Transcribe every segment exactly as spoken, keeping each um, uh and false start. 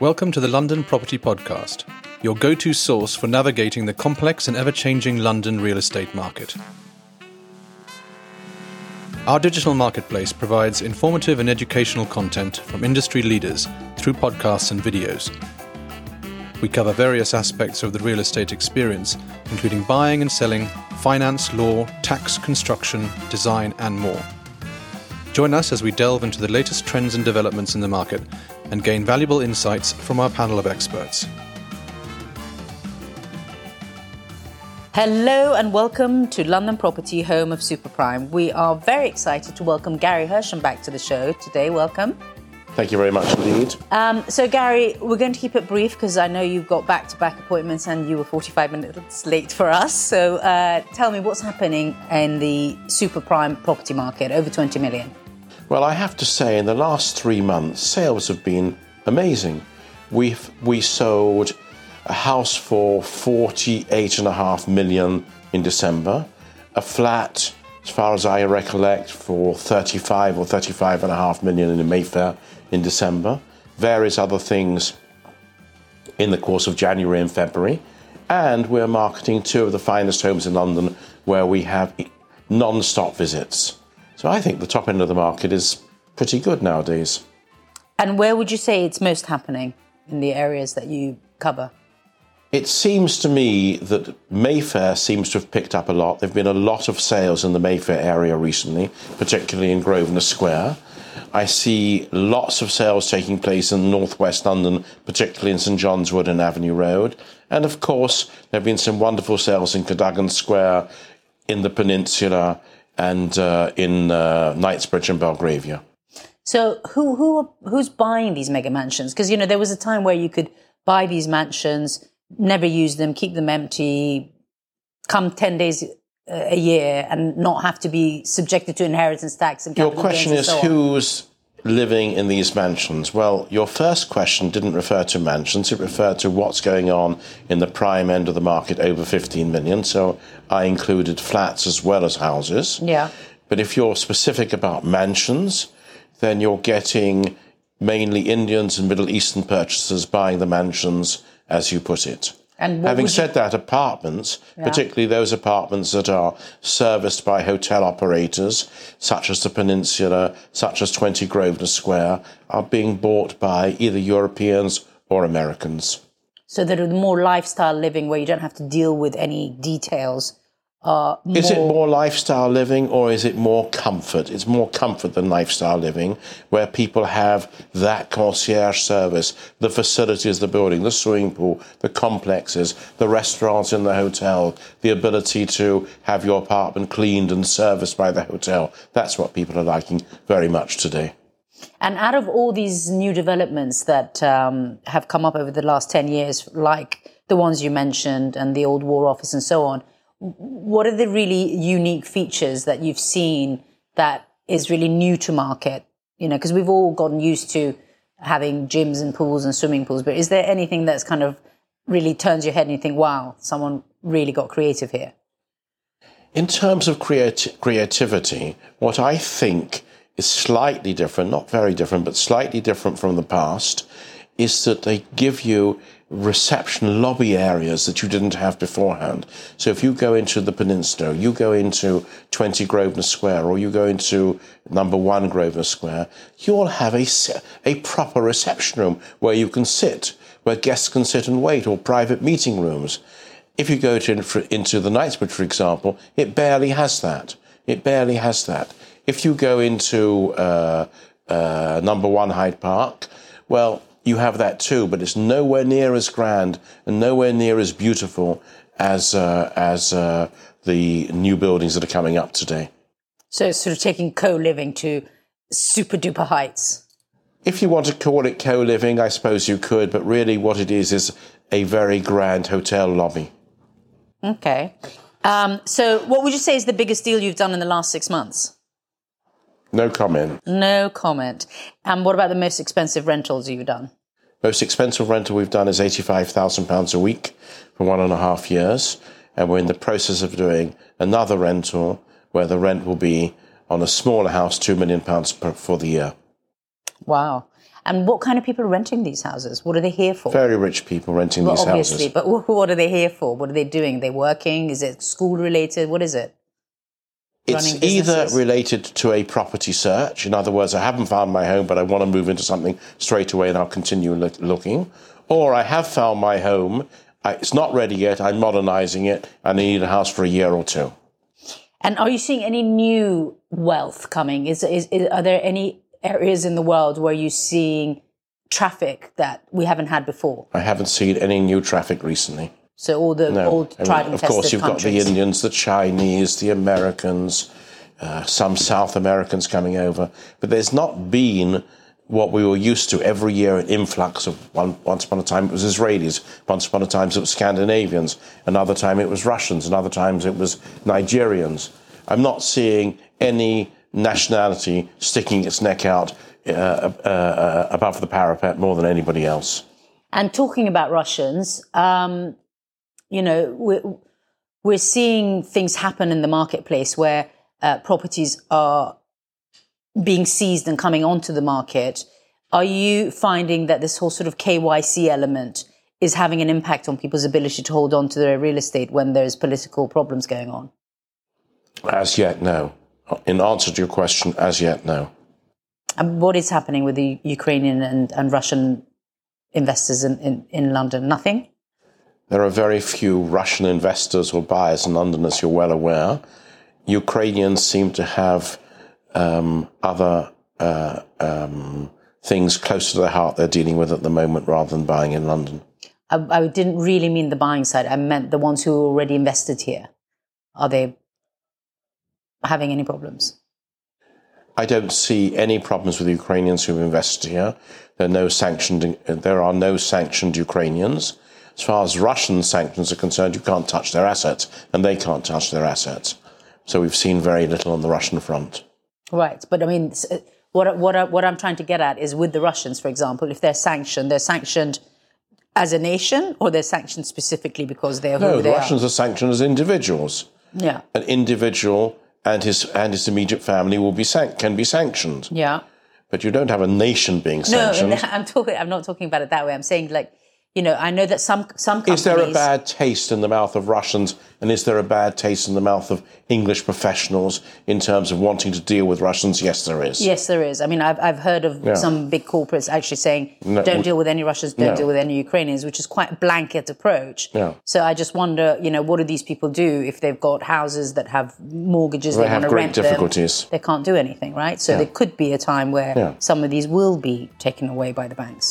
Welcome to the London Property Podcast, your go-to source for navigating the complex and ever-changing London real estate market. Our digital marketplace provides informative and educational content from industry leaders through podcasts and videos. We cover various aspects of the real estate experience, including buying and selling, finance, law, tax, construction, design, and more. Join us as we delve into the latest trends and developments in the market and gain valuable insights from our panel of experts. Hello and welcome to London Property, home of Super Prime. We are very excited to welcome Gary Hersham back to the show today. Welcome. Thank you very much indeed. Um, so Gary, we're going to keep it brief because I know you've got back-to-back appointments and you were forty-five minutes late for us. So uh, tell me what's happening in the Super Prime property market, over twenty million. Well, I have to say, in the last three months, sales have been amazing. We've, we sold a house for forty-eight and a half million in December, a flat, as far as I recollect, for thirty-five or thirty-five and a half million in Mayfair in December, various other things in the course of January and February. And we're marketing two of the finest homes in London where we have non-stop visits. So I think the top end of the market is pretty good nowadays. And where would you say it's most happening in the areas that you cover? It seems to me that Mayfair seems to have picked up a lot. There have been a lot of sales in the Mayfair area recently, particularly in Grosvenor Square. I see lots of sales taking place in northwest London, particularly in St John's Wood and Avenue Road. And of course, there have been some wonderful sales in Cadogan Square, in the Peninsula, and uh, in uh, Knightsbridge and Belgravia. So who who who's buying these mega mansions? Because, you know, there was a time where you could buy these mansions, never use them, keep them empty, come ten days a year and not have to be subjected to inheritance tax and capital gains. Your question is, so who's living in these mansions? Well, your first question didn't refer to mansions. It referred to what's going on in the prime end of the market over fifteen million. So I included flats as well as houses. Yeah. But if you're specific about mansions, then you're getting mainly Indians and Middle Eastern purchasers buying the mansions, as you put it. And having said you... that, apartments, yeah. particularly those apartments that are serviced by hotel operators, such as the Peninsula, such as twenty Grosvenor Square, are being bought by either Europeans or Americans. So that are more lifestyle living where you don't have to deal with any details. Uh, more... Is it more lifestyle living or is it more comfort? It's more comfort than lifestyle living, where people have that concierge service, the facilities, the building, the swimming pool, the complexes, the restaurants in the hotel, the ability to have your apartment cleaned and serviced by the hotel. That's what people are liking very much today. And out of all these new developments that um, have come up over the last ten years, like the ones you mentioned and the Old War Office and so on, what are the really unique features that you've seen that is really new to market? You know, because we've all gotten used to having gyms and pools and swimming pools, but is there anything that's kind of really turns your head and you think, wow, someone really got creative here? In terms of creati- creativity, what I think is slightly different, not very different, but slightly different from the past, is that they give you reception lobby areas that you didn't have beforehand. So if you go into the Peninsula, you go into twenty Grosvenor Square, or you go into number one Grosvenor Square, you'll have a, a proper reception room where you can sit, where guests can sit and wait, or private meeting rooms. If you go to, into the Knightsbridge, for example, it barely has that. It barely has that. If you go into uh, uh, number one Hyde Park, well, you have that too, but it's nowhere near as grand and nowhere near as beautiful as uh, as uh, the new buildings that are coming up today. So it's sort of taking co-living to super-duper heights. If you want to call it co-living, I suppose you could, but really what it is is a very grand hotel lobby. Okay. Um, so what would you say is the biggest deal you've done in the last six months? No comment. No comment. And what about the most expensive rentals you've done? Most expensive rental we've done is eighty-five thousand pounds a week for one and a half years. And we're in the process of doing another rental where the rent will be on a smaller house, two million pounds for the year. Wow. And what kind of people are renting these houses? What are they here for? Very rich people renting well, these obviously, houses. Obviously, but what are they here for? What are they doing? Are they working? Is it school related? What is it? It's either related to a property search. In other words, I haven't found my home, but I want to move into something straight away and I'll continue look, looking. Or I have found my home. I, it's not ready yet. I'm modernizing it. I need a house for a year or two. And are you seeing any new wealth coming? Is, is, is are there any areas in the world where you're seeing traffic that we haven't had before? I haven't seen any new traffic recently. So all the no, old tried I mean, and tested Of course, you've countries. got the Indians, the Chinese, the Americans, uh, some South Americans coming over. But there's not been what we were used to every year, an influx of one, once upon a time it was Israelis, once upon a time it was Scandinavians, another time it was Russians, another time it was Nigerians. I'm not seeing any nationality sticking its neck out uh, uh, above the parapet more than anybody else. And talking about Russians... Um You know, we're, we're seeing things happen in the marketplace where uh, properties are being seized and coming onto the market. Are you finding that this whole sort of K Y C element is having an impact on people's ability to hold on to their real estate when there's political problems going on? As yet, no. In answer to your question, as yet, no. And what is happening with the Ukrainian and, and Russian investors in, in, in London? Nothing? There are very few Russian investors or buyers in London, as you're well aware. Ukrainians seem to have um, other uh, um, things closer to their heart they're dealing with at the moment rather than buying in London. I, I didn't really mean the buying side. I meant the ones who are already invested here. Are they having any problems? I don't see any problems with Ukrainians who've invested here. There are no sanctioned, there are no sanctioned Ukrainians. As far as Russian sanctions are concerned, you can't touch their assets, and they can't touch their assets. So we've seen very little on the Russian front. Right, but I mean, what what what I'm trying to get at is with the Russians, for example, if they're sanctioned, they're sanctioned as a nation, or they're sanctioned specifically because they're who no, they the are? No, the Russians are sanctioned as individuals. Yeah. An individual and his and his immediate family will be san- can be sanctioned. Yeah. But you don't have a nation being sanctioned. No, I'm talking. I'm not talking about it that way. I'm saying like, you know, I know that some some companies... Is there a bad taste in the mouth of Russians, and is there a bad taste in the mouth of English professionals in terms of wanting to deal with Russians? Yes, there is. Yes, there is. I mean, I've I've heard of yeah. some big corporates actually saying, no, don't we, deal with any Russians, don't no. deal with any Ukrainians, which is quite a blanket approach. Yeah. So I just wonder, you know, what do these people do if they've got houses that have mortgages, well, they, they want to rent them? They have great difficulties. They can't do anything, right? So yeah. there could be a time where yeah. some of these will be taken away by the banks.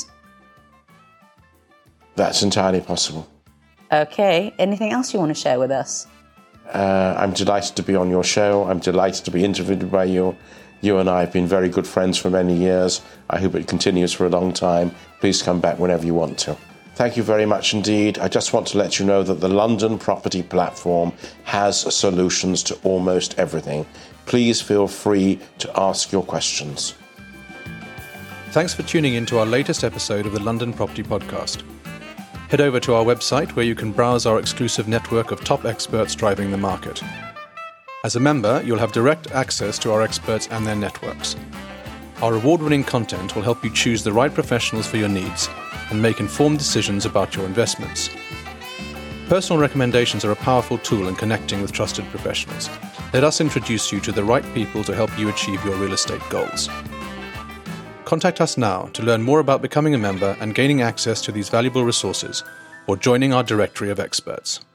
That's entirely possible. Okay. Anything else you want to share with us? Uh, I'm delighted to be on your show. I'm delighted to be interviewed by you. You and I have been very good friends for many years. I hope it continues for a long time. Please come back whenever you want to. Thank you very much indeed. I just want to let you know that the London Property Platform has solutions to almost everything. Please feel free to ask your questions. Thanks for tuning in to our latest episode of the London Property Podcast. Head over to our website where you can browse our exclusive network of top experts driving the market. As a member, you'll have direct access to our experts and their networks. Our award-winning content will help you choose the right professionals for your needs and make informed decisions about your investments. Personal recommendations are a powerful tool in connecting with trusted professionals. Let us introduce you to the right people to help you achieve your real estate goals. Contact us now to learn more about becoming a member and gaining access to these valuable resources, or joining our directory of experts.